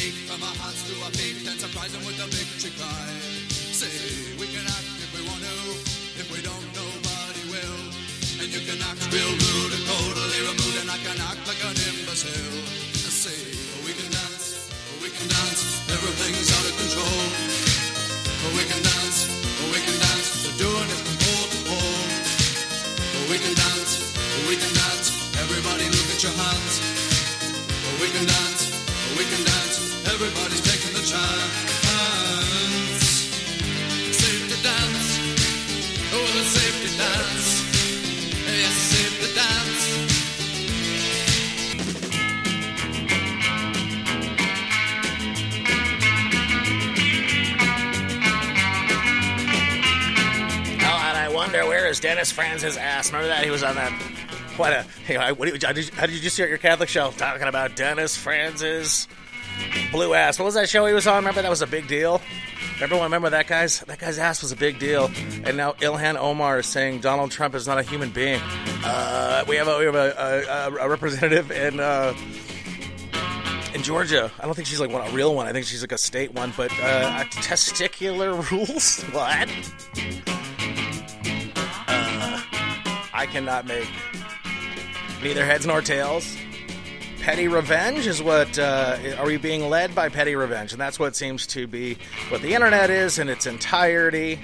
beat, from our hearts to our feet, and surprise them with a victory cry. Say, we can act if we want to, if we don't, nobody will. And you can act real rude and totally removed, and I can act like an imbecile. Say, we can dance, everything's out of control. We can dance, we're doing it from pole to pole. We can dance, everybody look at your hands. We can dance, everybody's taking the chance. Safety dance, oh the safety dance, yes safety dance. Oh, and I wonder where is Dennis Franz's ass? Remember that he was on that. How did you see at your Catholic show talking about Dennis Franz's blue ass? What was that show he was on? Remember that was a big deal? Everyone remember that guy's? That guy's ass was a big deal. And now Ilhan Omar is saying Donald Trump is not a human being. We have a representative in Georgia. I don't think she's like a real one. I think she's like a state one. But testicular rules? What? I cannot make... neither heads nor tails. Petty revenge is what... are we being led by petty revenge? And that's what seems to be what the internet is in its entirety.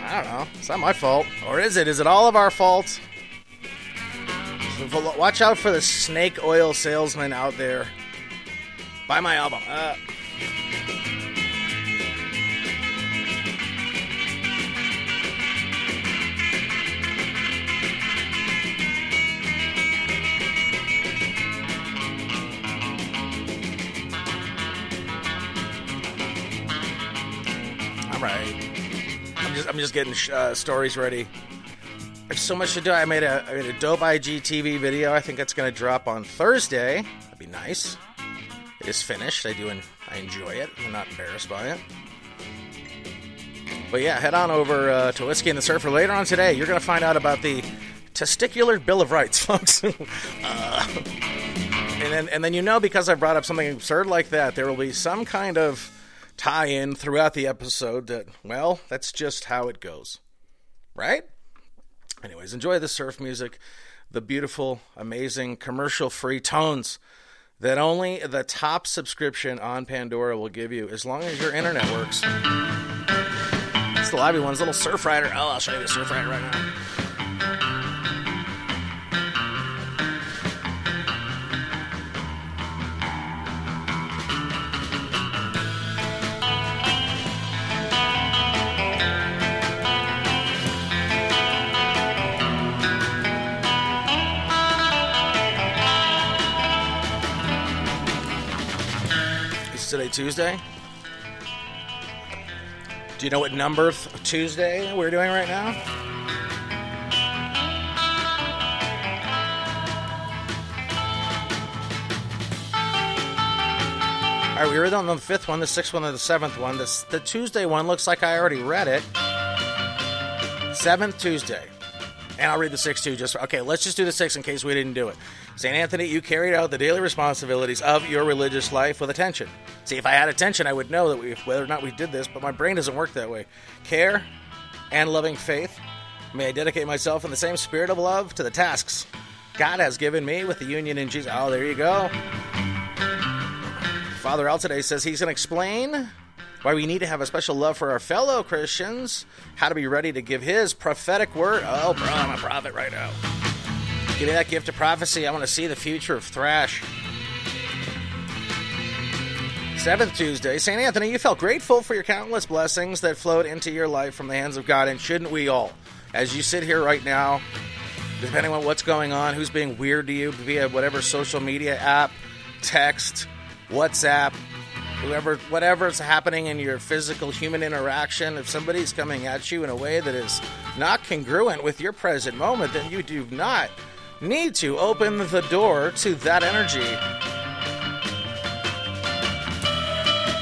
I don't know. It's not my fault. Or is it? Is it all of our fault? So watch out for the snake oil salesman out there. Buy my album. Right. I'm just getting stories ready. I have so much to do. I made a dope IGTV video. I think it's going to drop on Thursday. That'd be nice. It is finished. I enjoy it. I'm not embarrassed by it. But yeah, head on over to Whiskey and the Surfer later on today. You're going to find out about the Testicular Bill of Rights, folks. And then because I brought up something absurd like that, there will be some kind of tie-in throughout the episode that, well, that's just how it goes, right? Anyways, enjoy the surf music, the beautiful, amazing, commercial-free tones that only the top subscription on Pandora will give you, as long as your internet works. It's the lively ones, little Surf Rider. Oh, I'll show you the Surf Rider right now. Today, Tuesday. Do you know what number Tuesday we're doing right now? All right, we were on the fifth one, the sixth one, and the seventh one. The Tuesday one looks like I already read it. Seventh Tuesday. And I'll read the 6 too. Okay, let's just do the 6 in case we didn't do it. St. Anthony, you carried out the daily responsibilities of your religious life with attention. See, if I had attention, I would know that whether or not we did this, but my brain doesn't work that way. Care and loving faith. May I dedicate myself in the same spirit of love to the tasks God has given me with the union in Jesus. Oh, there you go. Father Altaday says he's going to explain why we need to have a special love for our fellow Christians, how to be ready to give his prophetic word. Oh, bro, I'm a prophet right now. Give me that gift of prophecy. I want to see the future of thrash. Seventh Tuesday, St. Anthony, you felt grateful for your countless blessings that flowed into your life from the hands of God, and shouldn't we all? As you sit here right now, depending on what's going on, who's being weird to you via whatever social media app, text, WhatsApp, whatever's happening in your physical human interaction, if somebody's coming at you in a way that is not congruent with your present moment, then you do not need to open the door to that energy.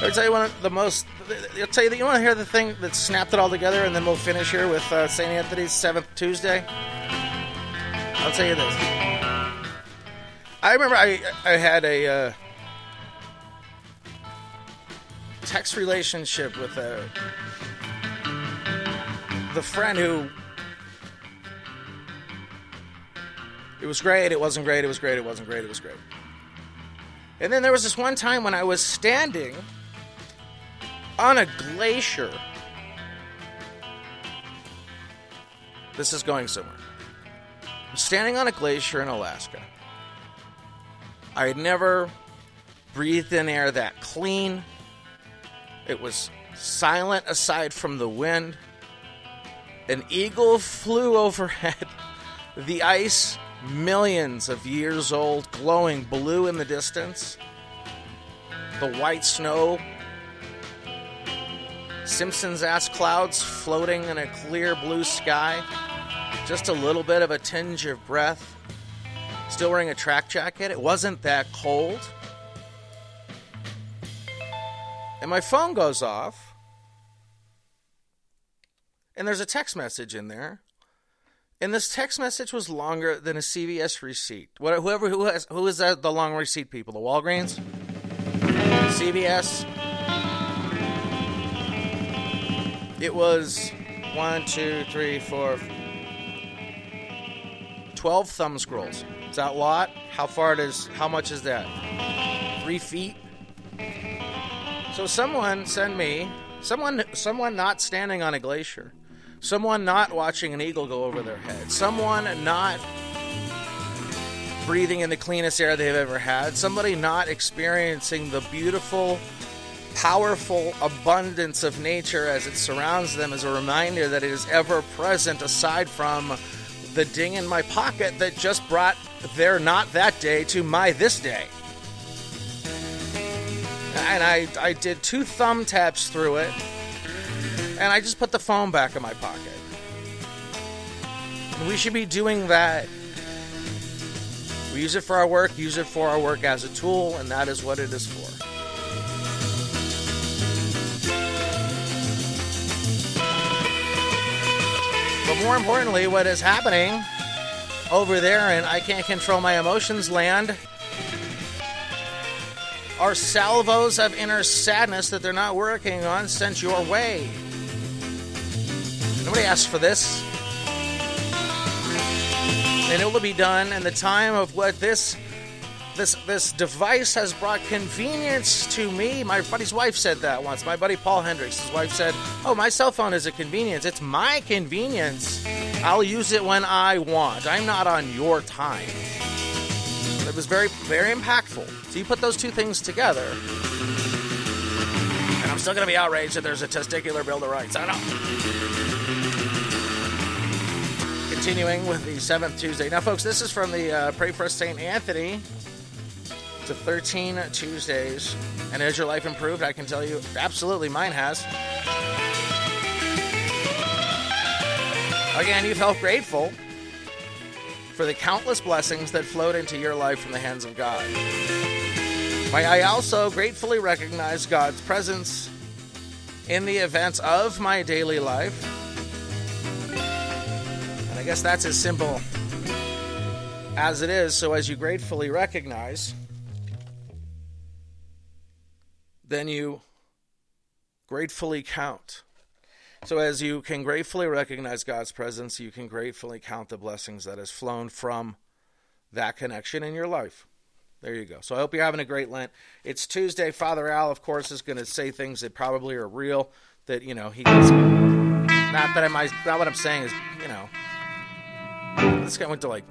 I'll tell you that you want to hear the thing that snapped it all together, and then we'll finish here with St. Anthony's 7th Tuesday. I'll tell you this. I remember I had a... text relationship with the friend who, it was great, it wasn't great, it was great, it wasn't great, it was great. And then there was this one time when I was standing on a glacier. This is going somewhere. I'm standing on a glacier in Alaska. I had never breathed in air that clean. It was silent aside from the wind. An eagle flew overhead. The ice, millions of years old, glowing blue in the distance. The white snow. Simpsons-ass clouds floating in a clear blue sky. Just a little bit of a tinge of breath. Still wearing a track jacket. It wasn't that cold. And my phone goes off. And there's a text message in there. And this text message was longer than a CVS receipt. Whoever who is that, the long receipt people? The Walgreens? CVS? It was 1, 2, 3, 4... 12 thumb scrolls. Is that a lot? How far it is? How much is that? 3 feet? So someone send me, someone not standing on a glacier. Someone not watching an eagle go over their head. Someone not breathing in the cleanest air they've ever had. Somebody not experiencing the beautiful, powerful abundance of nature as it surrounds them as a reminder that it is ever present aside from the ding in my pocket that just brought their not that day to my this day. And I did 2 thumb taps through it, and I just put the phone back in my pocket. And we should be doing that. We use it for our work, as a tool, and that is what it is for. But more importantly, what is happening over there in I Can't Control My Emotions land are salvos of inner sadness that they're not working on sent your way. Nobody asked for this. And it will be done in the time of what this device has brought convenience to me. My buddy's wife said that once. My buddy Paul Hendricks, his wife said, "Oh, my cell phone is a convenience. It's my convenience. I'll use it when I want. I'm not on your time." It was very, very impactful. So you put those two things together, and I'm still going to be outraged that there's a testicular bill of rights. I know. Continuing with the 7th Tuesday. Now, folks, this is from the Pray for Saint Anthony. To 13 Tuesdays. And has your life improved? I can tell you, absolutely, mine has. Again, you felt grateful for the countless blessings that flowed into your life from the hands of God. May I also gratefully recognize God's presence in the events of my daily life. And I guess that's as simple as it is. So as you gratefully recognize, then you gratefully count. So as you can gratefully recognize God's presence, you can gratefully count the blessings that has flown from that connection in your life. There you go. So I hope you're having a great Lent. It's Tuesday. Father Al, of course, is going to say things that probably are real, that, you know, he gets... Not what I'm saying is, you know... This guy went to, like,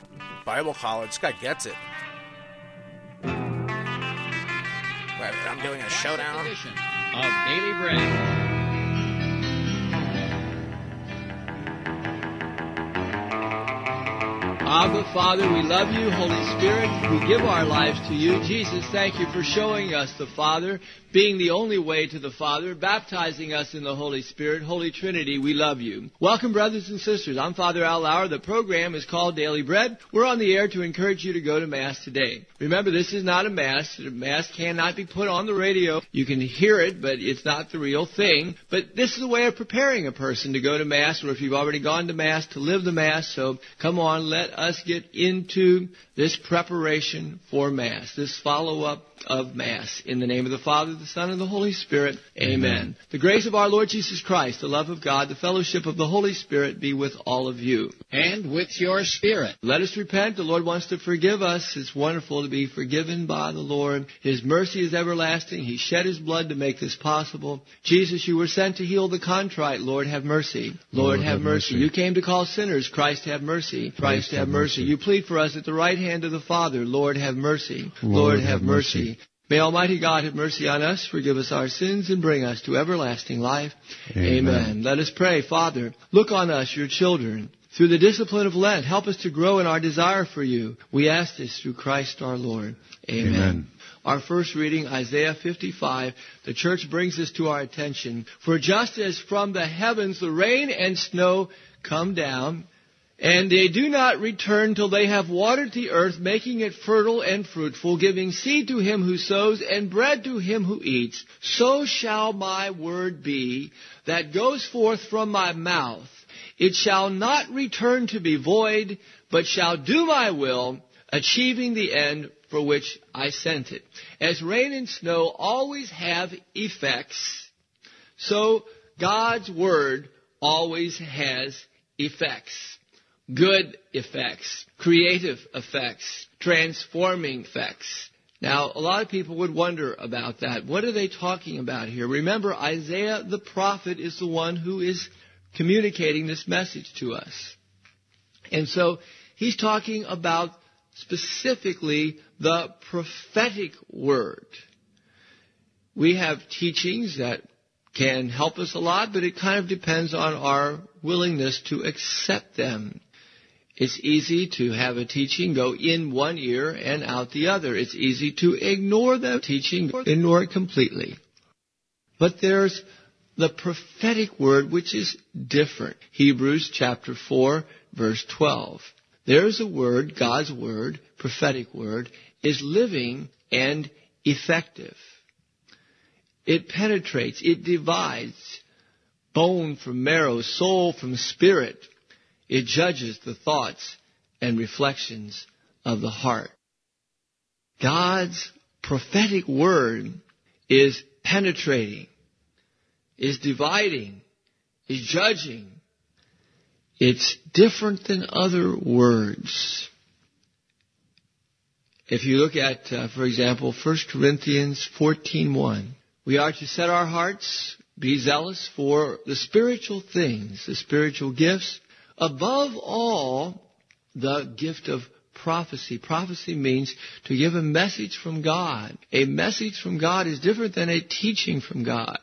Bible college. This guy gets it. I'm doing a showdown of Daily Bread. Abba, Father, we love you. Holy Spirit, we give our lives to you. Jesus, thank you for showing us the Father, being the only way to the Father, baptizing us in the Holy Spirit. Holy Trinity, we love you. Welcome, brothers and sisters. I'm Father Al Lauer. The program is called Daily Bread. We're on the air to encourage you to go to Mass today. Remember, this is not a Mass. A Mass cannot be put on the radio. You can hear it, but it's not the real thing. But this is a way of preparing a person to go to Mass, or if you've already gone to Mass, to live the Mass. So come on, let us us get into this preparation for Mass, this follow-up of Mass. In the name of the Father, the Son, and the Holy Spirit, Amen. The grace of our Lord Jesus Christ, the love of God, the fellowship of the Holy Spirit be with all of you. And with your spirit. Let us repent. The Lord wants to forgive us. It's wonderful to be forgiven by the Lord. His mercy is everlasting. He shed His blood to make this possible. Jesus, you were sent to heal the contrite. Lord, have mercy. Lord, have mercy. You came to call sinners. Christ, have mercy. Christ, have mercy. You plead for us at the right hand of the Father. Lord, have mercy. Lord, have mercy. May Almighty God have mercy on us, forgive us our sins, and bring us to everlasting life. Amen. Let us pray. Father, look on us, your children. Through the discipline of Lent, help us to grow in our desire for you. We ask this through Christ our Lord. Amen. Our first reading, Isaiah 55, the church brings this to our attention. For just as from the heavens the rain and snow come down, and they do not return till they have watered the earth, making it fertile and fruitful, giving seed to him who sows and bread to him who eats, so shall my word be that goes forth from my mouth. It shall not return to be void, but shall do my will, achieving the end for which I sent it. As rain and snow always have effects, so God's word always has effects. Good effects, creative effects, transforming effects. Now, a lot of people would wonder about that. What are they talking about here? Remember, Isaiah the prophet is the one who is communicating this message to us. And so he's talking about specifically the prophetic word. We have teachings that can help us a lot, but it kind of depends on our willingness to accept them. It's easy to have a teaching go in one ear and out the other. It's easy to ignore the teaching, ignore it completely. But there's the prophetic word, which is different. Hebrews chapter 4, verse 12. There's a word, God's word, prophetic word, is living and effective. It penetrates, it divides bone from marrow, soul from spirit. It judges the thoughts and reflections of the heart. God's prophetic word is penetrating, is dividing, is judging. It's different than other words. If you look at, for example, 1 Corinthians 14:1, we are to set our hearts, be zealous for the spiritual things, the spiritual gifts. Above all, the gift of prophecy. Prophecy means to give a message from God. A message from God is different than a teaching from God.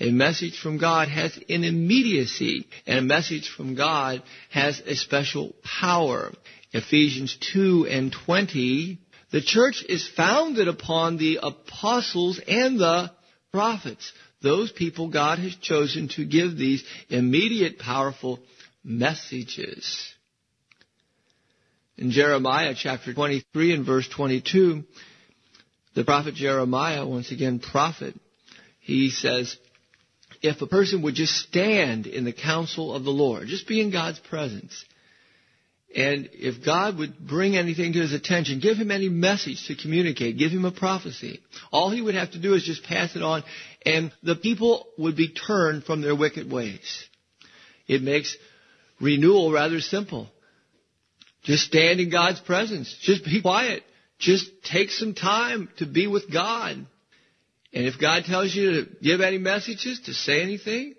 A message from God has an immediacy, and a message from God has a special power. Ephesians 2:20, the church is founded upon the apostles and the prophets. Those people God has chosen to give these immediate, powerful messages. In Jeremiah chapter 23 and verse 22, the prophet Jeremiah, once again prophet, he says, if a person would just stand in the counsel of the Lord, just be in God's presence, and if God would bring anything to his attention, give him any message to communicate, give him a prophecy, all he would have to do is just pass it on, and the people would be turned from their wicked ways. It makes renewal rather simple. Just stand in God's presence. Just be quiet. Just take some time to be with God. And if God tells you to give any messages, to say anything,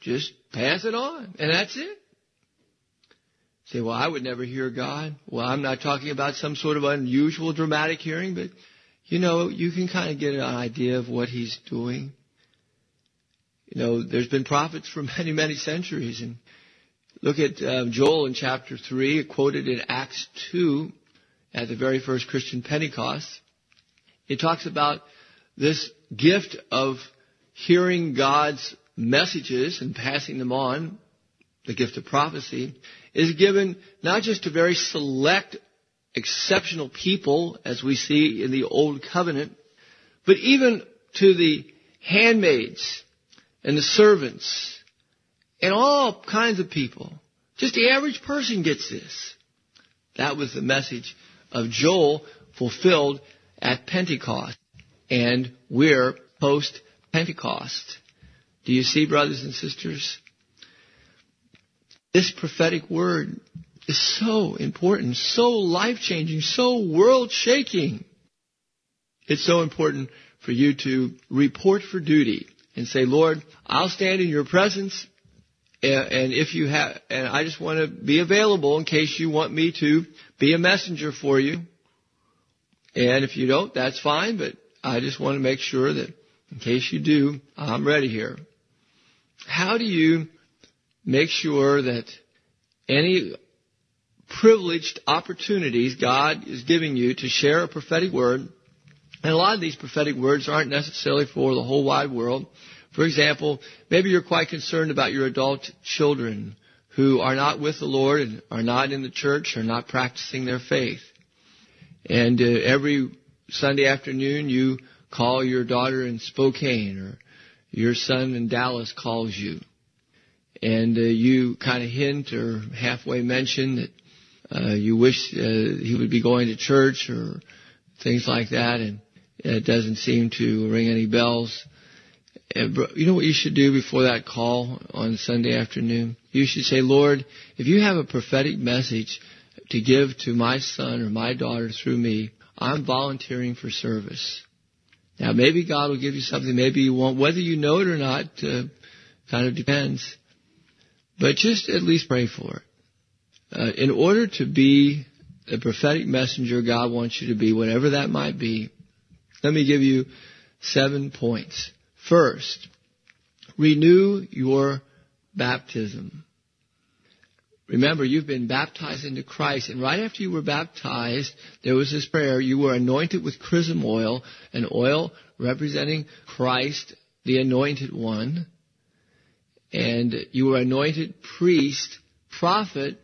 just pass it on. And that's it. You say, well, I would never hear God. Well, I'm not talking about some sort of unusual dramatic hearing, but, you know, you can kind of get an idea of what he's doing. You know, there's been prophets for many, many centuries. And look at Joel in chapter 3, quoted in Acts 2 at the very first Christian Pentecost. It talks about this gift of hearing God's messages and passing them on. The gift of prophecy is given not just to very select, exceptional people, as we see in the Old Covenant, but even to the handmaids and the servants, and all kinds of people. Just the average person gets this. That was the message of Joel fulfilled at Pentecost. And we're post-Pentecost. Do you see, brothers and sisters? This prophetic word is so important, so life-changing, so world-shaking. It's so important for you to report for duty and say, Lord, I'll stand in your presence, and if you have, and I just want to be available in case you want me to be a messenger for you. And if you don't, that's fine, but I just want to make sure that in case you do, I'm ready here. How do you make sure that any privileged opportunities God is giving you to share a prophetic word, and a lot of these prophetic words aren't necessarily for the whole wide world. For example, maybe you're quite concerned about your adult children who are not with the Lord and are not in the church, are not practicing their faith. And every Sunday afternoon you call your daughter in Spokane, or your son in Dallas calls you. And you kind of hint or halfway mention that you wish he would be going to church or things like that, and it doesn't seem to ring any bells. You know what you should do before that call on Sunday afternoon? You should say, Lord, if you have a prophetic message to give to my son or my daughter through me, I'm volunteering for service. Now, maybe God will give you something. Maybe you won't. Whether you know it or not kind of depends. But just at least pray for it. In order to be the prophetic messenger God wants you to be, whatever that might be, let me give you 7 points. First, renew your baptism. Remember, you've been baptized into Christ, and right after you were baptized, there was this prayer. You were anointed with chrism oil, an oil representing Christ, the anointed one. And you were anointed priest, prophet,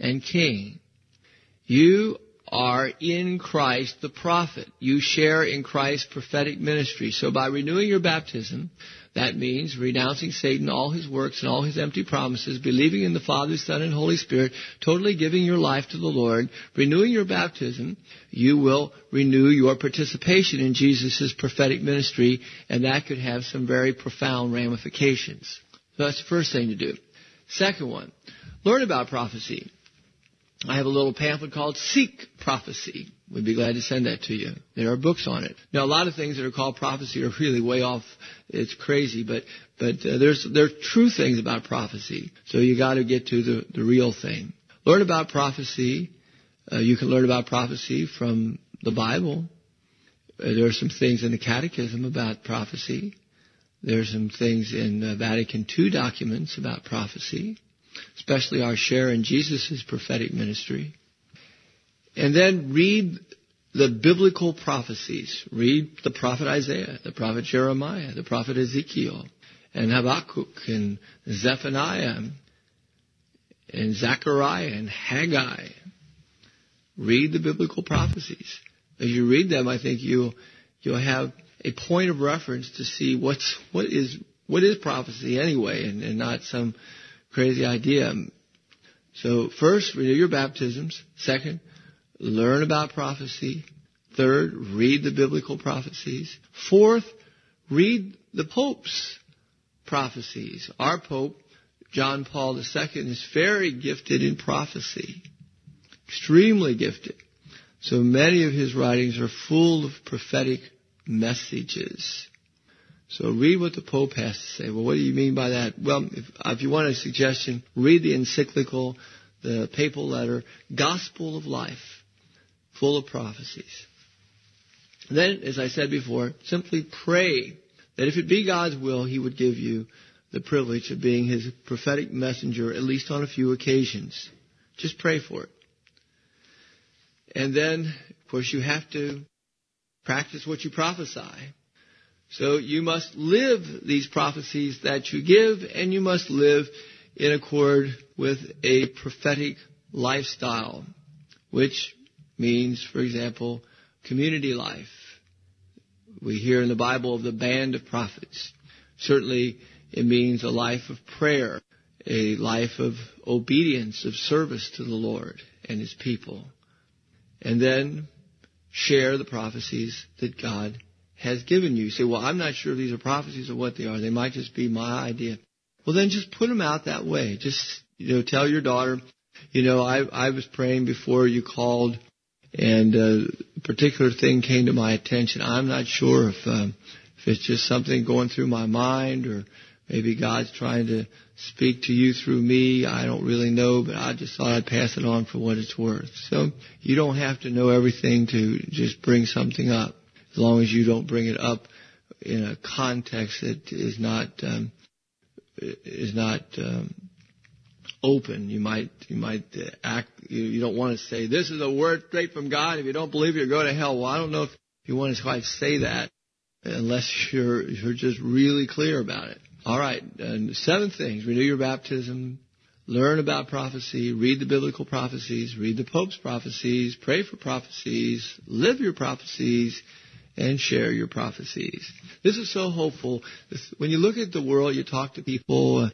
and king. You are in Christ the prophet. You share in Christ's prophetic ministry. So by renewing your baptism, that means renouncing Satan, all his works, and all his empty promises, believing in the Father, Son, and Holy Spirit, totally giving your life to the Lord. Renewing your baptism, you will renew your participation in Jesus' prophetic ministry, and that could have some very profound ramifications. So that's the first thing to do. Second one, learn about prophecy. I have a little pamphlet called Seek Prophecy. We'd be glad to send that to you. There are books on it. Now, a lot of things that are called prophecy are really way off. It's crazy, but there's true things about prophecy. So you got to get to the real thing. Learn about prophecy. You can learn about prophecy from the Bible. There are some things in the Catechism about prophecy. There are some things in Vatican II documents about prophecy, especially our share in Jesus' prophetic ministry. And then read the biblical prophecies. Read the prophet Isaiah, the prophet Jeremiah, the prophet Ezekiel, and Habakkuk, and Zephaniah, and Zechariah, and Haggai. Read the biblical prophecies. As you read them, I think you'll have a point of reference to see what is prophecy anyway, and not some crazy idea. So first, renew your baptisms. Second, learn about prophecy. Third, read the biblical prophecies. Fourth, read the Pope's prophecies. Our Pope, John Paul II, is very gifted in prophecy, extremely gifted. So many of his writings are full of prophetic messages. So read what the Pope has to say. Well, what do you mean by that? Well, if you want a suggestion, read the encyclical, the papal letter, Gospel of Life, full of prophecies. Then, as I said before, simply pray that if it be God's will, he would give you the privilege of being his prophetic messenger, at least on a few occasions. Just pray for it. And then, of course, you have to practice what you prophesy. So you must live these prophecies that you give, and you must live in accord with a prophetic lifestyle, which means, for example, community life. We hear in the Bible of the band of prophets. Certainly, it means a life of prayer, a life of obedience, of service to the Lord, and his people, and then share the prophecies that God has given you. You say, well, I'm not sure if these are prophecies or what they are. They might just be my idea. Well, then just put them out that way. Just, tell your daughter, I was praying before you called, and a particular thing came to my attention. I'm not sure if it's just something going through my mind, or maybe God's trying to speak to you through me. I don't really know, but I just thought I'd pass it on for what it's worth. So you don't have to know everything to just bring something up, as long as you don't bring it up in a context that is not open. You might act. You don't want to say, this is a word straight from God. If you don't believe it, you're going to hell. Well, I don't know if you want to quite say that unless you're just really clear about it. All right. And 7 things: renew your baptism, learn about prophecy, read the biblical prophecies, read the Pope's prophecies, pray for prophecies, live your prophecies, and share your prophecies. This is so hopeful. When you look at the world, you talk to people,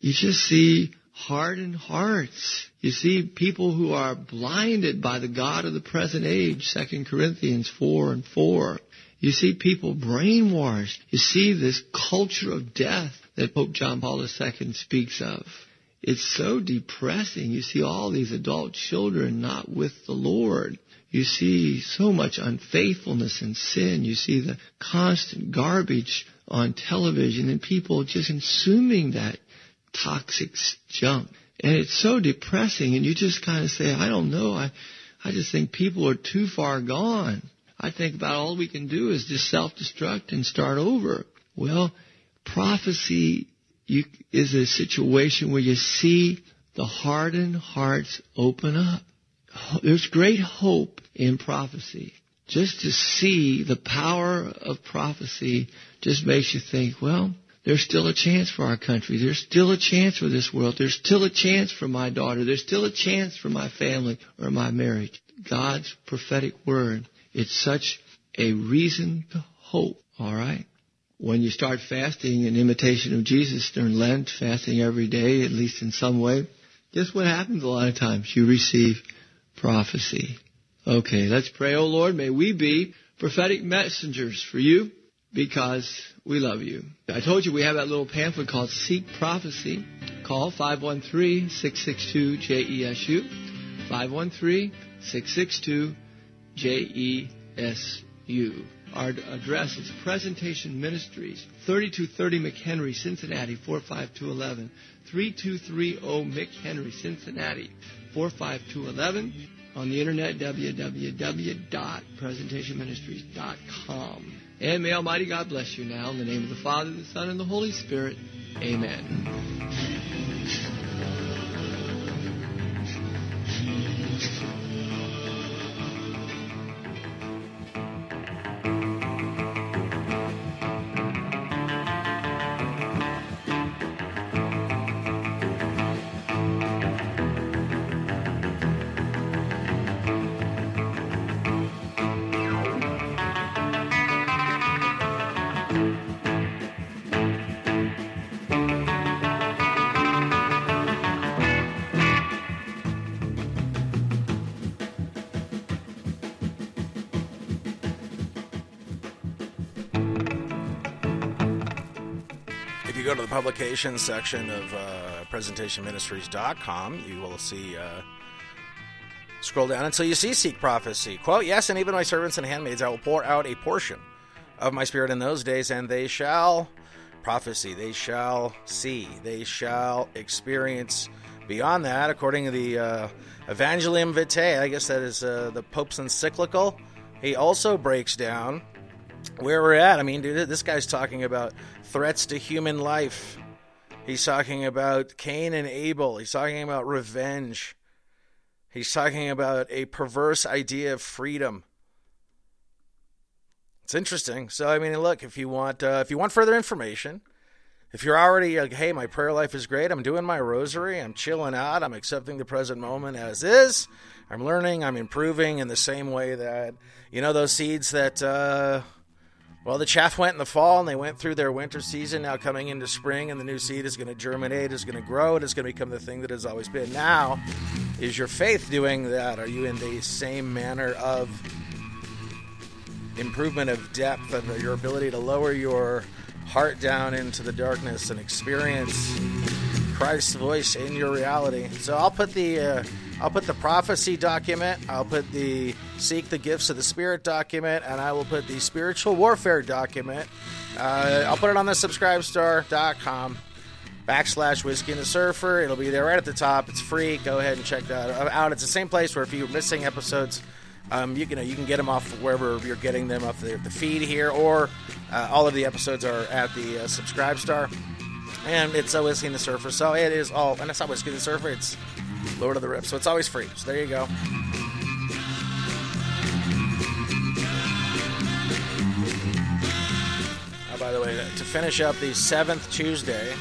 you just see hardened hearts. You see people who are blinded by the God of the present age, 2 Corinthians 4:4. You see people brainwashed. You see this culture of death that Pope John Paul II speaks of. It's so depressing. You see all these adult children not with the Lord. You see so much unfaithfulness and sin. You see the constant garbage on television and people just consuming that toxic junk. And it's so depressing. And you just kind of say, I don't know. I just think people are too far gone. I think about all we can do is just self-destruct and start over. Well, prophecy is a situation where you see the hardened hearts open up. There's great hope in prophecy. Just to see the power of prophecy just makes you think, well, there's still a chance for our country. There's still a chance for this world. There's still a chance for my daughter. There's still a chance for my family or my marriage. God's prophetic word. It's such a reason to hope, all right? When you start fasting in imitation of Jesus during Lent, fasting every day, at least in some way, guess what happens a lot of times? You receive prophecy. Okay, let's pray. Oh, Lord, may we be prophetic messengers for you because we love you. I told you we have that little pamphlet called Seek Prophecy. Call 513-662-JESU, 513-662-JESU. Our address is Presentation Ministries, 3230 McHenry, Cincinnati, 45211. 3230 McHenry, Cincinnati, 45211. On the internet, www.presentationministries.com. And may Almighty God bless you now. In the name of the Father, the Son, and the Holy Spirit. Amen. Go to the publication section of presentationministries.com. You will see, scroll down until you see Seek Prophecy. Quote, yes, and even my servants and handmaids, I will pour out a portion of my spirit in those days, and they shall prophesy, they shall see, they shall experience. Beyond that, according to the Evangelium Vitae, I guess that is the Pope's encyclical, he also breaks down where we're at. I mean, dude, this guy's talking about threats to human life. He's talking about Cain and Abel. He's talking about revenge. He's talking about a perverse idea of freedom. It's interesting. So, I mean, look, if you want further information, if you're already like, hey, my prayer life is great, I'm doing my rosary, I'm chilling out, I'm accepting the present moment as is, I'm learning, I'm improving in the same way that, those seeds that Well, the chaff went in the fall, and they went through their winter season, now coming into spring, and the new seed is going to germinate, it's going to grow, and it's going to become the thing that has always been. Now, is your faith doing that? Are you in the same manner of improvement of depth, of your ability to lower your heart down into the darkness and experience Christ's voice in your reality? So I'll put the prophecy document, I'll put the Seek the Gifts of the Spirit document, and I will put the spiritual warfare document. I'll put it on the subscribestar.com/whiskey and the surfer. It'll be there right at the top. It's free. Go ahead and check that out. It's the same place where if you're missing episodes, you can get them off wherever you're getting them off the feed here, or all of the episodes are at the Subscribestar. And it's a Whiskey and the Surfer, so it is all, and it's not Whiskey and the Surfer, it's Lord of the Rip, so it's always free. So there you go. Oh, by the way, to finish up the 7th Tuesday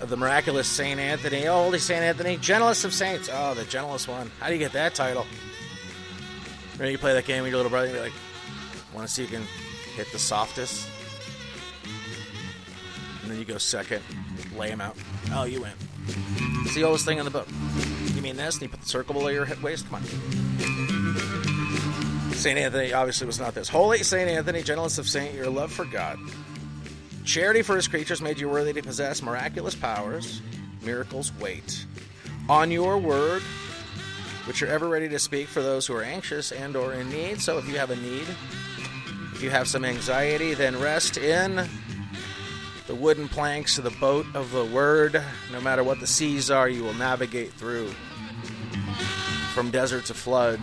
of the miraculous Saint Anthony, oh, holy Saint Anthony, gentlest of saints. Oh, the gentlest one. How do you get that title? When you play that game with your little brother, and you're like, want to see if you can hit the softest? And then you go second, lay him out. Oh, you win. It's the oldest thing in the book. You mean this? And you put the circle below your waist? Come on. St. Anthony obviously was not this. Holy St. Anthony, gentlest of saint, your love for God, charity for his creatures made you worthy to possess miraculous powers. Miracles wait on your word, which are ever ready to speak for those who are anxious and or in need. So if you have a need, if you have some anxiety, then rest in the wooden planks of the boat of the word. No matter what the seas are, you will navigate through, from desert to flood.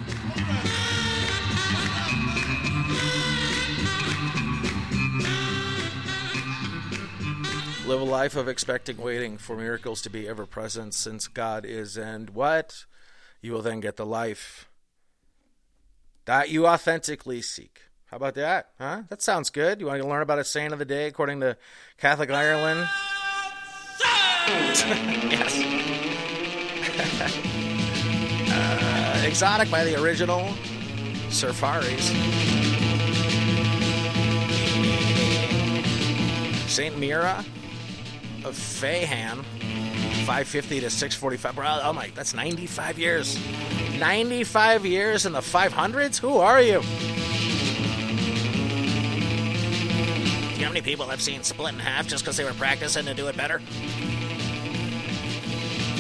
Live a life of expecting, waiting for miracles to be ever present, since God is, and what? You will then get the life that you authentically seek. How about that? Huh? That sounds good. You want to learn about a saint of the day according to Catholic Ireland? Yes. Exotic by the original Sir Faris. Saint Mira of Fahan, 550 to 645. Bro, oh my, that's 95 years. 95 years in the 500s? Who are you? You know how many people I've seen split in half just because they were practicing to do it better?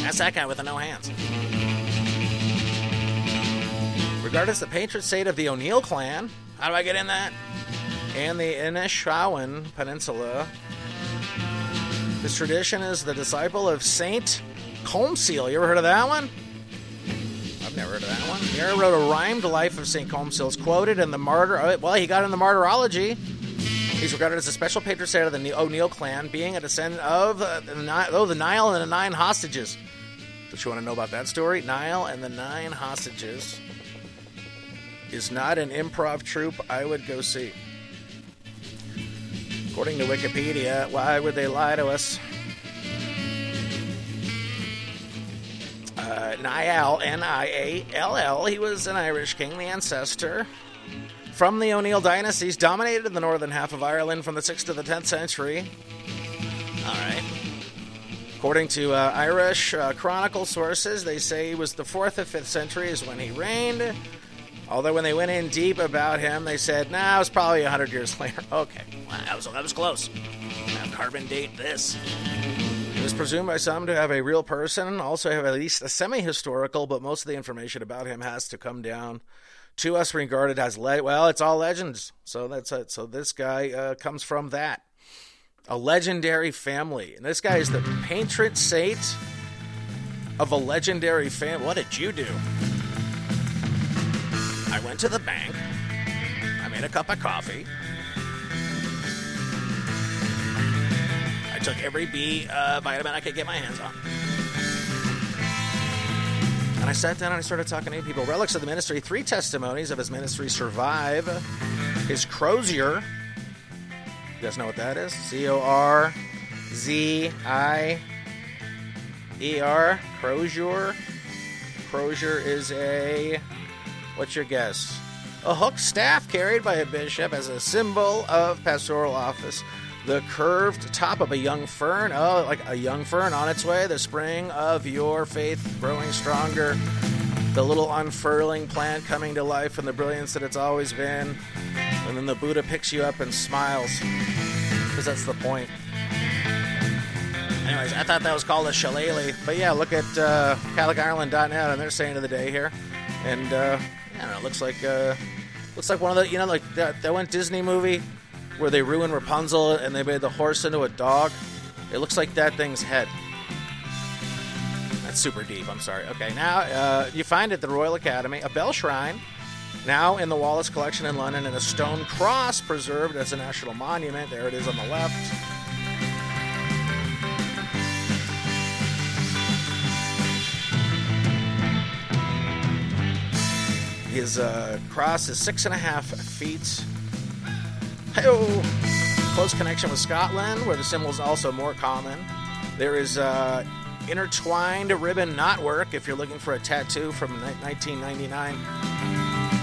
That's that guy with the no hands. Regarded as the patron saint of the O'Neill clan. How do I get in that? And the Inishowen Peninsula. This tradition is the disciple of Saint Columcille. You ever heard of that one? I've never heard of that one. Here wrote a rhymed life of Saint Columcille. It's quoted in the martyr. Well, he got in the martyrology. He's regarded as a special patron saint of the O'Neill clan, being a descendant of the Niall and the Nine Hostages. Don't you want to know about that story? Niall and the Nine Hostages is not an improv troupe I would go see. According to Wikipedia, why would they lie to us? Niall, Niall, he was an Irish king, the ancestor from the O'Neill dynasties, dominated the northern half of Ireland from the 6th to the 10th century. All right. According to Irish Chronicle sources, they say it was the 4th or 5th centuries when he reigned. Although when they went in deep about him, they said, nah, it was probably 100 years later. Okay, wow, that was close. Now carbon date this. It was presumed by some to have a real person, also have at least a semi-historical, but most of the information about him has to come down to us, regarded as it's all legends. So that's it. So this guy comes from that, a legendary family, and this guy is the patron saint of a legendary family. What did you do? I went to the bank. I made a cup of coffee. I took every B vitamin I could get my hands on. And I sat down and I started talking to people. Relics of the ministry, 3 testimonies of his ministry survive. His crozier. You guys know what that is? C-O-R-Z-I-E-R. Crozier. Crozier is a... What's your guess? a hooked staff carried by a bishop as a symbol of pastoral office. The curved top of a young fern, like a young fern on its way, the spring of your faith growing stronger, the little unfurling plant coming to life and the brilliance that it's always been. And then the Buddha picks you up and smiles, because that's the point. Anyways, I thought that was called a shillelagh. But yeah, look at CatholicIreland.net and they're saying of the day here. And I don't know, looks like one of the, you know, like that one Disney movie where they ruined Rapunzel and they made the horse into a dog. It looks like that thing's head. That's super deep, I'm sorry. Okay, now you find at the Royal Academy a bell shrine, now in the Wallace Collection in London, and a stone cross preserved as a national monument. There it is on the left. His cross is 6.5 feet. Hey-oh. Close connection with Scotland, where the symbol is also more common. There is intertwined ribbon knotwork, if you're looking for a tattoo from 1999.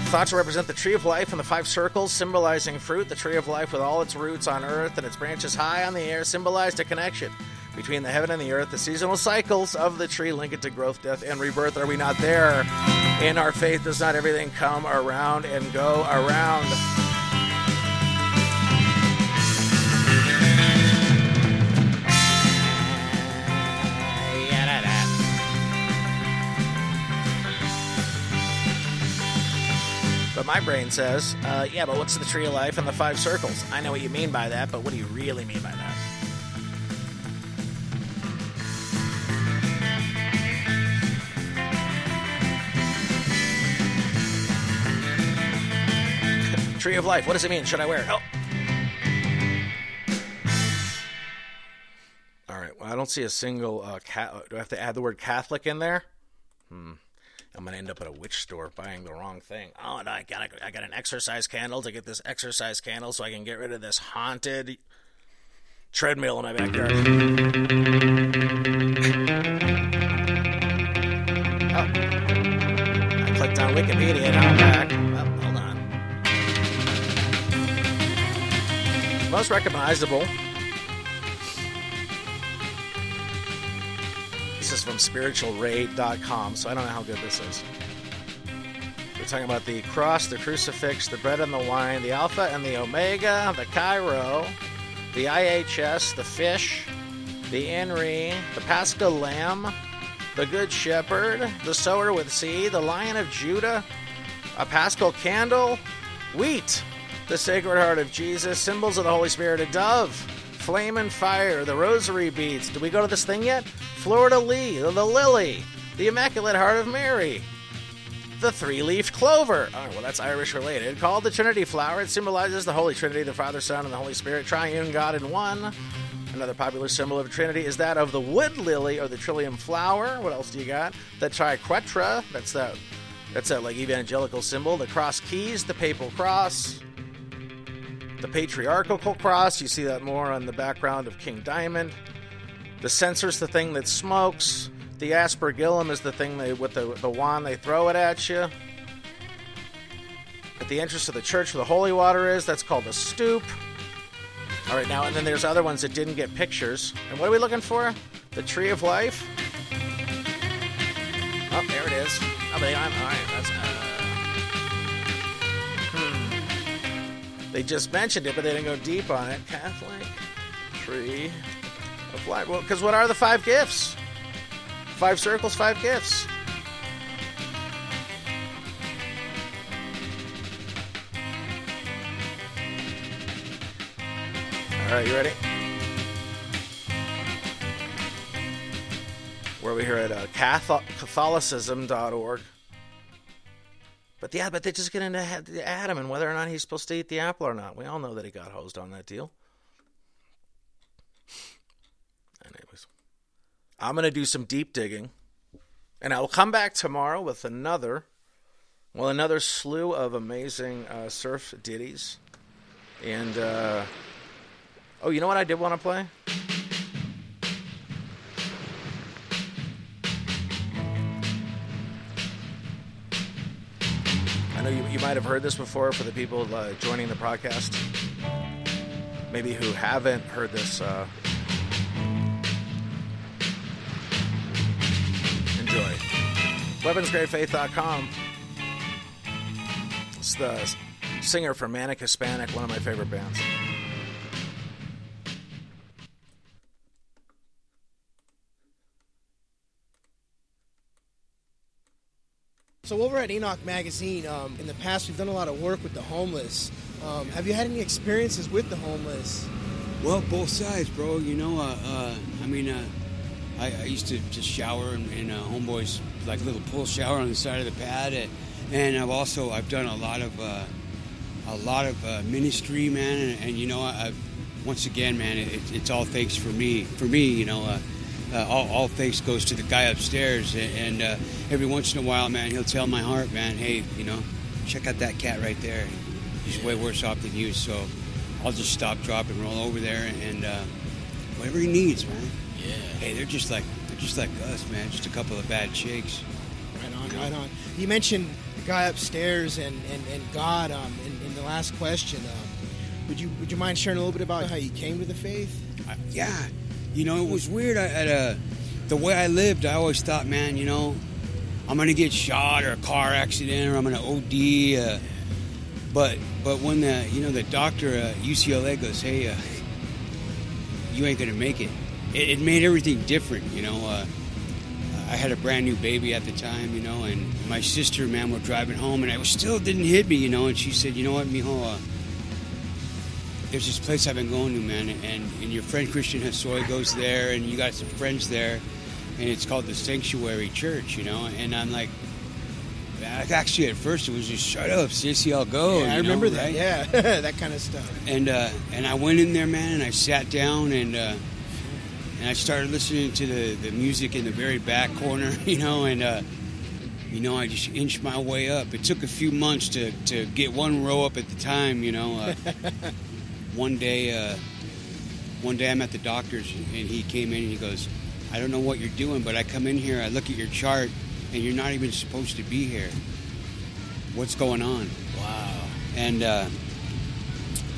Thought to represent the tree of life and the five circles, symbolizing fruit. The tree of life with all its roots on earth and its branches high on the air symbolized a connection between the heaven and the earth. The seasonal cycles of the tree link it to growth, death, and rebirth. Are we not there? In our faith, does not everything come around and go around? But my brain says, yeah, but what's the tree of life and the five circles? I know what you mean by that, but what do you really mean by that? Tree of life. What does it mean? Should I wear it? Oh. All right. Well, I don't see a single do I have to add the word Catholic in there? I'm going to end up at a witch store buying the wrong thing. Oh, and I got an exercise candle to get this exercise candle so I can get rid of this haunted treadmill in my backyard. Oh. I clicked on Wikipedia and I'm back. Oh. Most recognizable. This is from spiritualraid.com, so I don't know how good this is. We're talking about the cross, the crucifix, the bread and the wine, the Alpha and the Omega, the Cairo, the IHS, the fish, the Enry, the Paschal Lamb, the Good Shepherd, the Sower with Seed, the Lion of Judah, a Paschal Candle, wheat, the Sacred Heart of Jesus, symbols of the Holy Spirit, a dove, flame and fire, the rosary beads. Did we go to this thing yet? Fleur-de-lis, the lily, the Immaculate Heart of Mary, the three-leaf clover. Oh, well, that's Irish related. Called the Trinity Flower, it symbolizes the Holy Trinity, the Father, Son, and the Holy Spirit, triune God in one. Another popular symbol of Trinity is that of the wood lily or the trillium flower. What else do you got? The triquetra, that's that like evangelical symbol. The cross keys, the papal cross. The patriarchal cross, you see that more on the background of King Diamond. The censer's the thing that smokes. The aspergillum is the thing with the wand they throw it at you. At the entrance of the church where the holy water is, that's called the stoop. All right, now, and then there's other ones that didn't get pictures. And what are we looking for? The tree of life. Oh, there it is. Oh, but I'm all right. That's They just mentioned it, but they didn't go deep on it. Catholic tree of life. Well, because what are the five gifts? Five circles, five gifts. All right, you ready? We're over here at Catholicism.org. But they just get into Adam and whether or not he's supposed to eat the apple or not. We all know that he got hosed on that deal. Anyways, I'm going to do some deep digging. And I will come back tomorrow with another slew of amazing surf ditties. And, you know what I did want to play? know you might have heard this before for the people joining the podcast, maybe who haven't heard this. Enjoy. WeaponsGrayFaith.com. It's the singer from Manic Hispanic, one of my favorite bands. So over at Enoch Magazine, in the past we've done a lot of work with the homeless. Have you had any experiences with the homeless? Well, both sides, bro. You know, I used to just shower in homeboys, like a little pool shower on the side of the pad, and I've done a lot of ministry, man. And you know, I've once again, man, it's all thanks for me, you know. All thanks goes to the guy upstairs, and every once in a while, man, he'll tell my heart, man, hey, you know, check out that cat right there. He's way worse off than you, so I'll just stop, drop, and roll over there, and whatever he needs, man. Yeah. Hey, they're just like us, man, just a couple of bad chicks. Right on, right on. You mentioned the guy upstairs and God in the last question. Would you mind sharing a little bit about how you came to the faith? Yeah. You know, it was weird. The way I lived, I always thought, man, you know, I'm going to get shot or a car accident or I'm going to OD. But when the doctor at UCLA goes, hey, you ain't going to make it. It made everything different, you know. I had a brand new baby at the time, you know, and my sister, man, were driving home, and it still didn't hit me, you know, and she said, you know what, mijo, there's this place I've been going to, man, and your friend Christian Hassoy goes there, and you got some friends there, and it's called the Sanctuary Church, you know, and I'm like, actually, at first, it was just, shut up, sissy, I'll go. Yeah, I remember that, right? Yeah, that kind of stuff. And I went in there, man, and I sat down, and I started listening to the music in the very back corner, you know, and I just inched my way up. It took a few months to get one row up at the time, you know. One day I'm at the doctor's, and he came in, and he goes, I don't know what you're doing, but I come in here, I look at your chart, and you're not even supposed to be here. What's going on? Wow.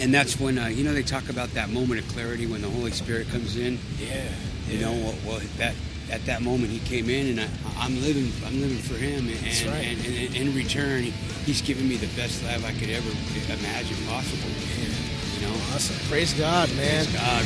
And that's when, you know, they talk about that moment of clarity when the Holy Spirit comes in. Yeah. You know, well, that at that moment he came in, and I'm living for him. And, that's right. And in return, he's giving me the best life I could ever imagine possible. Yeah. You know, awesome. Praise God, man. Praise God,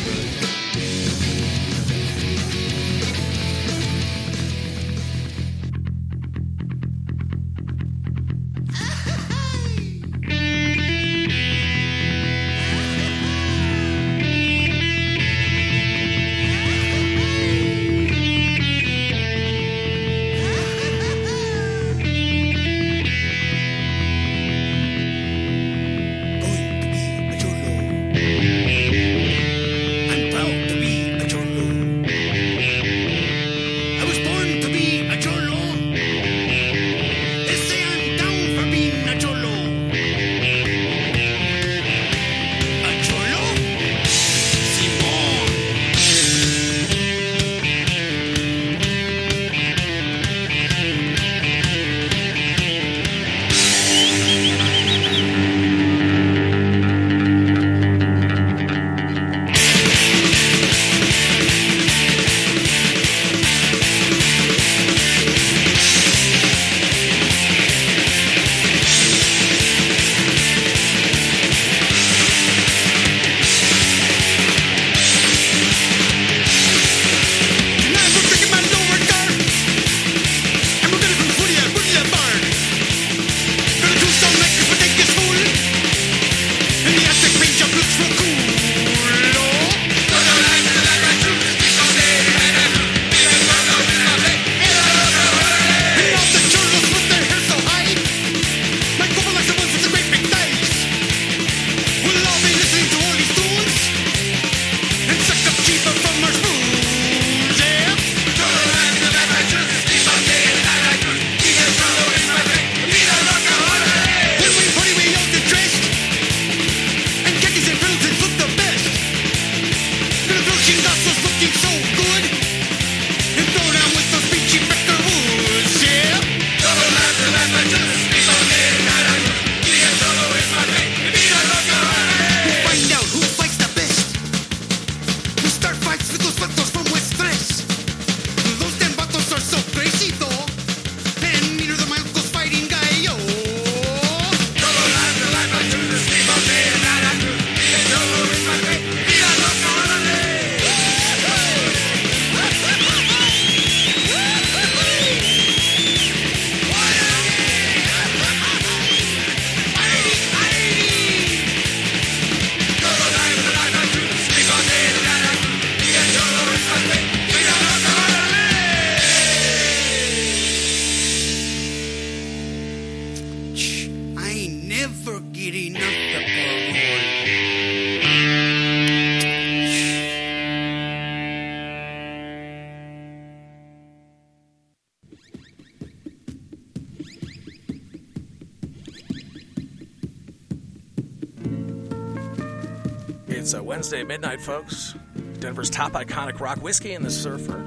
It's Wednesday midnight, folks. Denver's top iconic rock whiskey and the surfer.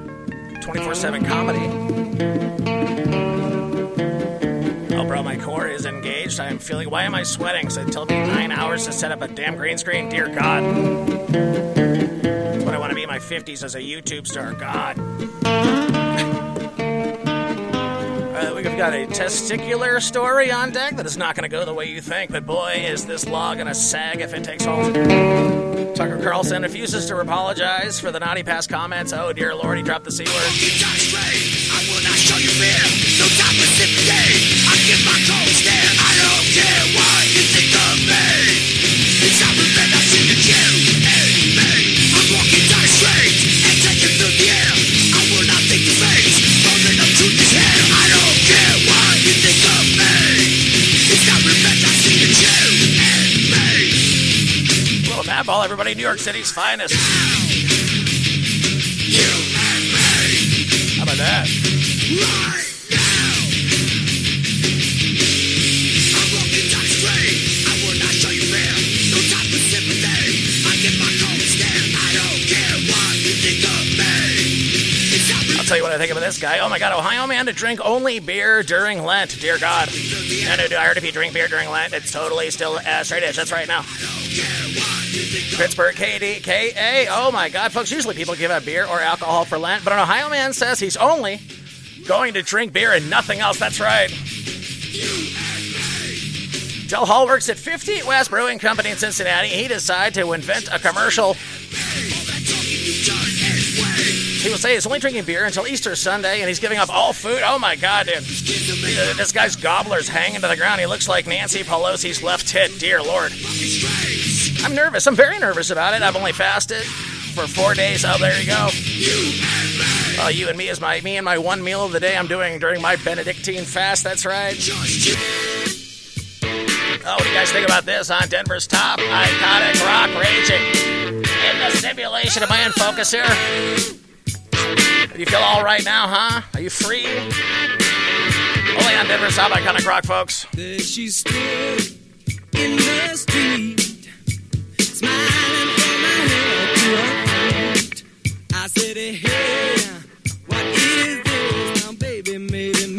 24/7 comedy. Oh, bro, my core is engaged. I am feeling... Why am I sweating? Because it took me 9 hours to set up a damn green screen. Dear God. That's what I want to be in my 50s as a YouTube star. God. We've got a testicular story on deck that is not going to go the way you think, but boy, is this law going to sag if it takes hold. Tucker Carlson refuses to apologize for the naughty past comments. Oh, dear Lord, he dropped the C word. Keep not straight. I will not show you fear. No time to sip today. I give my cold stare. I don't care what you think of me. It's not revenge. I see that you hate me. I'm walking down the street and taking through the air. I will not think the face. Holding up to this hair. I don't care what you think of me. It's not revenge. I see that you hate me. Blow a map, all everybody. New York City's finest. You and me. How about that? Right now. I'm walking down the street. I will not show you fear. No time for sympathy. I give my cold stare. I don't care what you think of me. I'll tell you what I think of this guy. Oh my God, Ohio man to drink only beer during Lent. Dear God. I heard if you drink beer during Lent, it's totally still straight edge. That's right now. Pittsburgh, KDKA. Oh, my God, folks. Usually people give out beer or alcohol for Lent, but an Ohio man says he's only going to drink beer and nothing else. That's right. Del Hall works at 50 West Brewing Company in Cincinnati. He decided to invent a commercial. He will say he's only drinking beer until Easter Sunday, and he's giving up all food. Oh, my God, dude. This guy's gobbler's hanging to the ground. He looks like Nancy Pelosi's left tit. Dear Lord. I'm nervous. I'm very nervous about it. I've only fasted for 4 days. Oh, there you go. Well, you and me is my me and my one meal of the day I'm doing during my Benedictine fast. That's right. Oh, what do you guys think about this on Denver's top iconic rock raging in the simulation? Am I in focus here? Do you feel all right now, huh? Are you free? Only on Denver's top iconic rock, folks. There she stood in the street. Smiling from my head to her foot. I said, hey, what is this? Now, baby, maybe she's in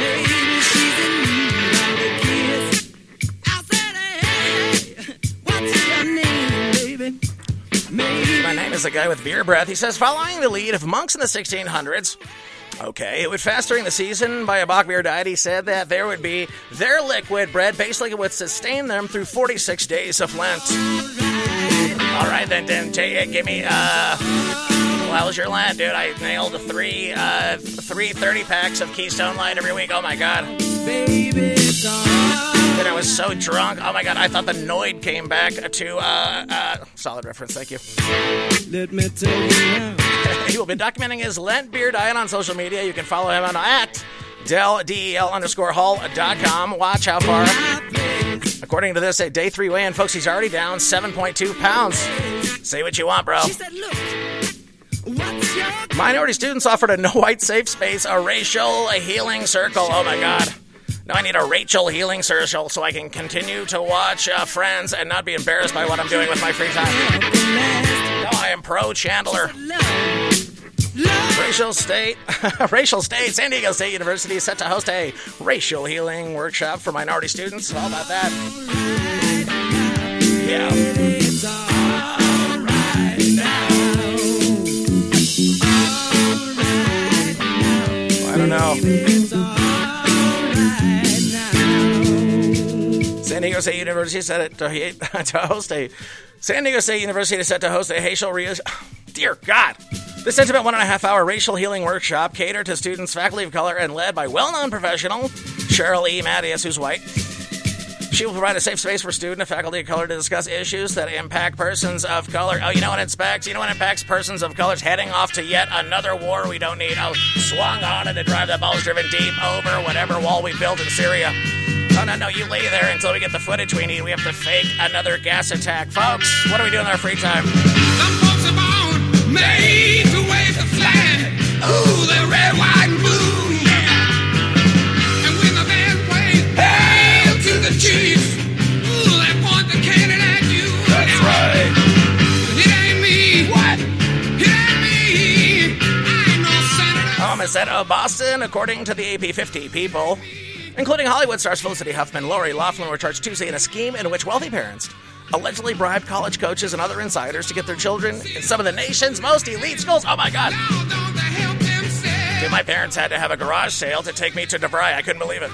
need of a kiss. I said, hey, what's your name, baby? Maybe. My name is the guy with beer breath. He says, following the lead of monks in the 1600s, okay, it would fast during the season by a Bach beer diet. He said that there would be their liquid bread, basically it would sustain them through 46 days of Lent. All right, then give me, well, how was your Lent, dude? I nailed three 30-packs of Keystone Light every week. Oh, my God. Baby, and I was so drunk. Oh, my God, I thought the Noid came back to, solid reference, thank you. Let me tell you. He will be documenting his Lent beer diet on social media. You can follow him on at DelHall.com. Watch how far. According to this, a day 3 weigh-in, folks, he's already down 7.2 pounds. Say what you want, bro. She said, look, what's your... Minority students offered a no-white safe space, a racial healing circle. Oh, my God. Now I need a Rachel healing circle so I can continue to watch Friends and not be embarrassed by what I'm doing with my free time. No, I am pro-Chandler. Racial State, San Diego State University is set to host a racial healing workshop for minority students. All about that. Yeah. All right now. I don't know. San Diego State University set to host a racial Dear God. This intimate 1.5-hour racial healing workshop catered to students, faculty of color, and led by well-known professional Cheryl E. Mattias, who's white. She will provide a safe space for student and faculty of color to discuss issues that impact persons of color. Oh, you know what impacts? You know what impacts persons of color's heading off to yet another war we don't need. Oh, swung on it to drive the balls driven deep over whatever wall we built in Syria. Oh, no, you lay there until we get the footage we need. We have to fake another gas attack. Folks, what do we do in our free time? Some folks are born made to wave the flag. Ooh, the red, white, and blue, yeah. And when the band plays, hail to the Chiefs. Ooh, they point the cannon at you. That's right. of Boston, according to the AP50 People. Including Hollywood stars Felicity Huffman, Lori Loughlin were charged Tuesday in a scheme in which wealthy parents allegedly bribed college coaches and other insiders to get their children in some of the nation's most elite schools. Oh, my God. Dude, my parents had to have a garage sale to take me to DeVry. I couldn't believe it.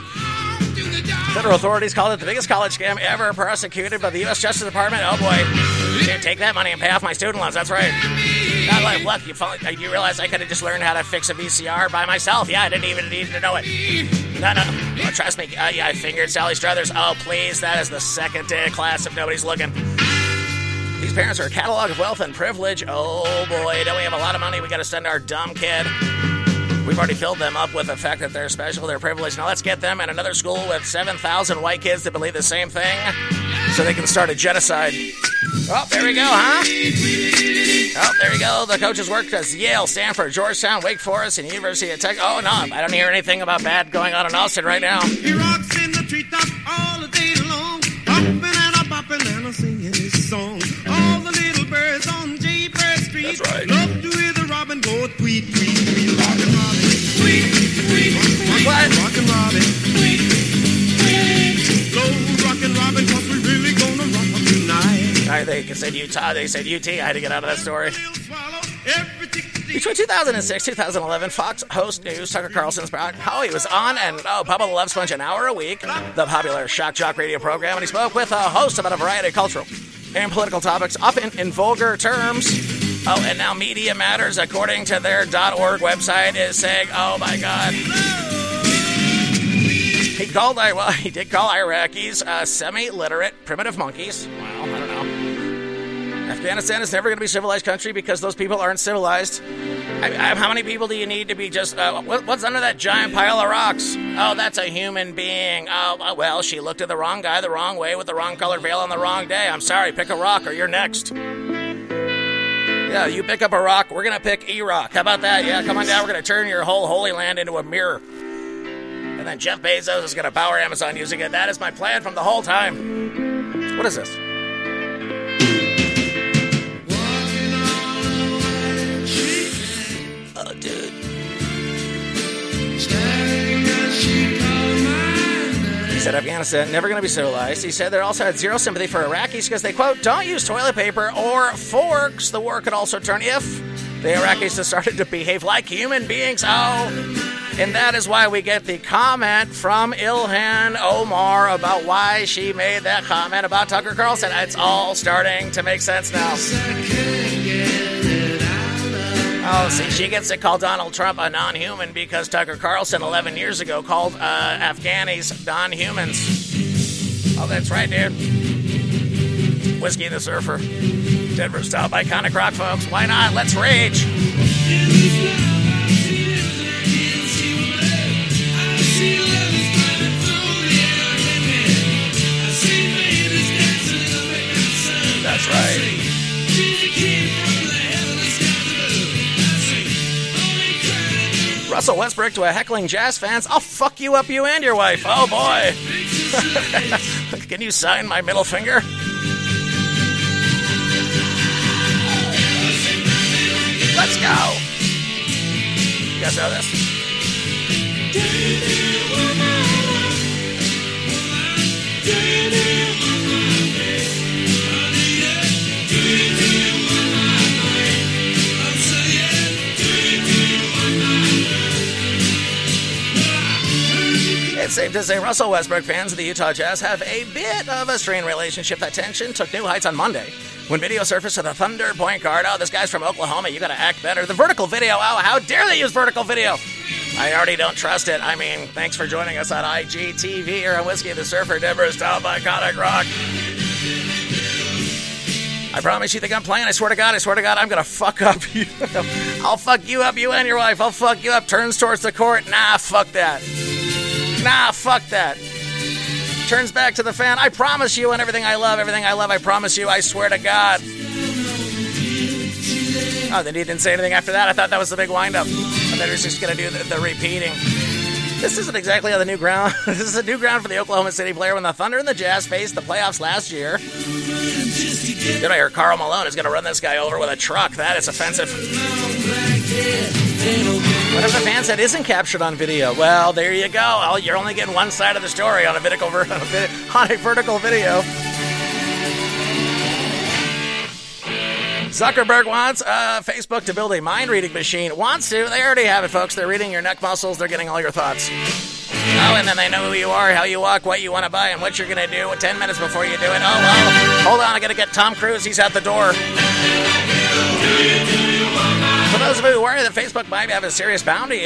Federal authorities called it the biggest college scam ever prosecuted by the U.S. Justice Department. Oh, boy. Dude, take that money and pay off my student loans. That's right. Not like luck. You realize I could have just learned how to fix a VCR by myself. Yeah, I didn't even need to know it. No. Oh, trust me. Yeah, I fingered Sally Struthers. Oh, please. That is the second day of class if nobody's looking. These parents are a catalog of wealth and privilege. Oh, boy. Don't we have a lot of money? We got to send our dumb kid. We've already filled them up with the fact that they're special, they're privileged. Now let's get them at another school with 7,000 white kids that believe the same thing so they can start a genocide. Oh, there we go, huh? Oh, there we go. The coaches worked at Yale, Stanford, Georgetown, Wake Forest, and University of Texas. Oh, no, I don't hear anything about bad going on in Austin right now. He rocks in the treetop all the day long, popping and a-popping and a-singing his song. All the little birds on Jaybird Street love to hear the robin go tweet, tweet, tweet, rockin' robin, tweet, tweet, tweet, rockin' robin, tweet, tweet, low rockin' robin, 'cause we really gonna rock 'em tonight. All right, they said Utah, they said UT. I had to get out of that story. Between 2006 and 2011, Fox host News, Tucker Carlson's Howie was on and Papa the Love Sponge an hour a week, the popular shock jock radio program, and he spoke with a host about a variety of cultural and political topics, often in vulgar terms. Oh, and now Media Matters, according to their .org website, is saying, oh, my God. He did call Iraqis semi-literate primitive monkeys. Well, I don't know. Afghanistan is never going to be a civilized country because those people aren't civilized. How many people do you need to be just... what's under that giant pile of rocks? Oh, that's a human being. Oh, well, she looked at the wrong guy the wrong way with the wrong colored veil on the wrong day. I'm sorry, pick a rock or you're next. Yeah, you pick up a rock, we're going to pick E-Rock. How about that? Yeah, come on down, we're going to turn your whole holy land into a mirror. And then Jeff Bezos is going to power Amazon using it. That is my plan from the whole time. What is this? Oh, dude. He said Afghanistan never going to be civilized. He said they also had zero sympathy for Iraqis because they, quote, don't use toilet paper or forks. The war could also turn if the Iraqis just started to behave like human beings. Oh, and that is why we get the comment from Ilhan Omar about why she made that comment about Tucker Carlson. It's all starting to make sense now. Oh, see, she gets to call Donald Trump a non-human because Tucker Carlson 11 years ago called Afghanis non-humans. Oh, that's right, dude. Whiskey the Surfer. Dead Rooftop, Iconic Rock, folks. Why not? Let's rage. That's right. Russell Westbrook to a heckling jazz fans. I'll fuck you up, you and your wife. Oh, boy. Can you sign my middle finger? Let's go. You guys know this? It's safe to say Russell Westbrook fans of the Utah Jazz have a bit of a strained relationship. That tension took new heights on Monday when video surfaced of the Thunder point guard. Oh, this guy's from Oklahoma. You got to act better. The vertical video. Oh, how dare they use vertical video? I already don't trust it. I mean, thanks for joining us on IGTV here on Whiskey the Surfer, Denver's top iconic rock. I promise you think I'm playing. I swear to God, I'm going to fuck up you. I'll fuck you up, you and your wife. I'll fuck you up. Turns towards the court. Nah, fuck that. Nah, fuck that. Turns back to the fan. I promise you on everything I love, I promise you, I swear to God. Oh, then he didn't say anything after that. I thought that was the big wind-up. And then he was just going to do the repeating. This isn't exactly on the new ground. This is a new ground for the Oklahoma City player when the Thunder and the Jazz faced the playoffs last year. Did I hear Karl Malone is going to run this guy over with a truck? That is offensive. What if a fan said isn't captured on video? Well, there you go. Oh, you're only getting one side of the story on a vertical video. Zuckerberg wants Facebook to build a mind-reading machine. Wants to? They already have it, folks. They're reading your neck muscles. They're getting all your thoughts. Oh, and then they know who you are, how you walk, what you want to buy, and what you're going to do 10 minutes before you do it. Oh, well, hold on. I got to get Tom Cruise. He's out the door. For those of you who worry that Facebook might have a serious boundary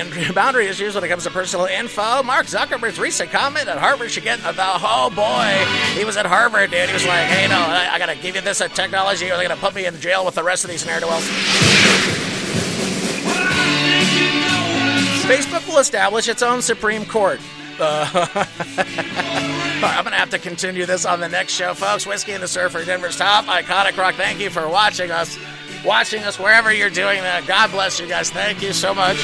issues when it comes to personal info, Mark Zuckerberg's recent comment at Harvard should get about, oh boy, he was at Harvard, dude. He was like, hey, no, I gotta give you this technology or they're gonna put me in jail with the rest of these ne'er-do-wells. Facebook will establish its own Supreme Court. I'm going to have to continue this on the next show, folks. Whiskey and the Surfer, Denver's top iconic rock. Thank you for watching us. Watching us wherever you're doing that. God bless you guys. Thank you so much.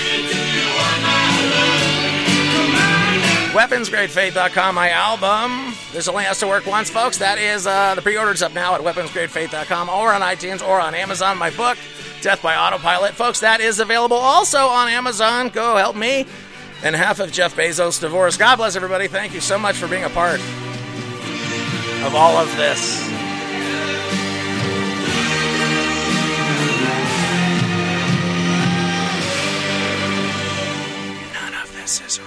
WeaponsGradeFaith.com, my album. This only has to work once, folks. That is, the pre-order's up now at WeaponsGradeFaith.com or on iTunes or on Amazon. My book, Death by Autopilot. Folks, that is available also on Amazon. Go help me and half of Jeff Bezos' divorce. God bless everybody. Thank you so much for being a part of all of this. This is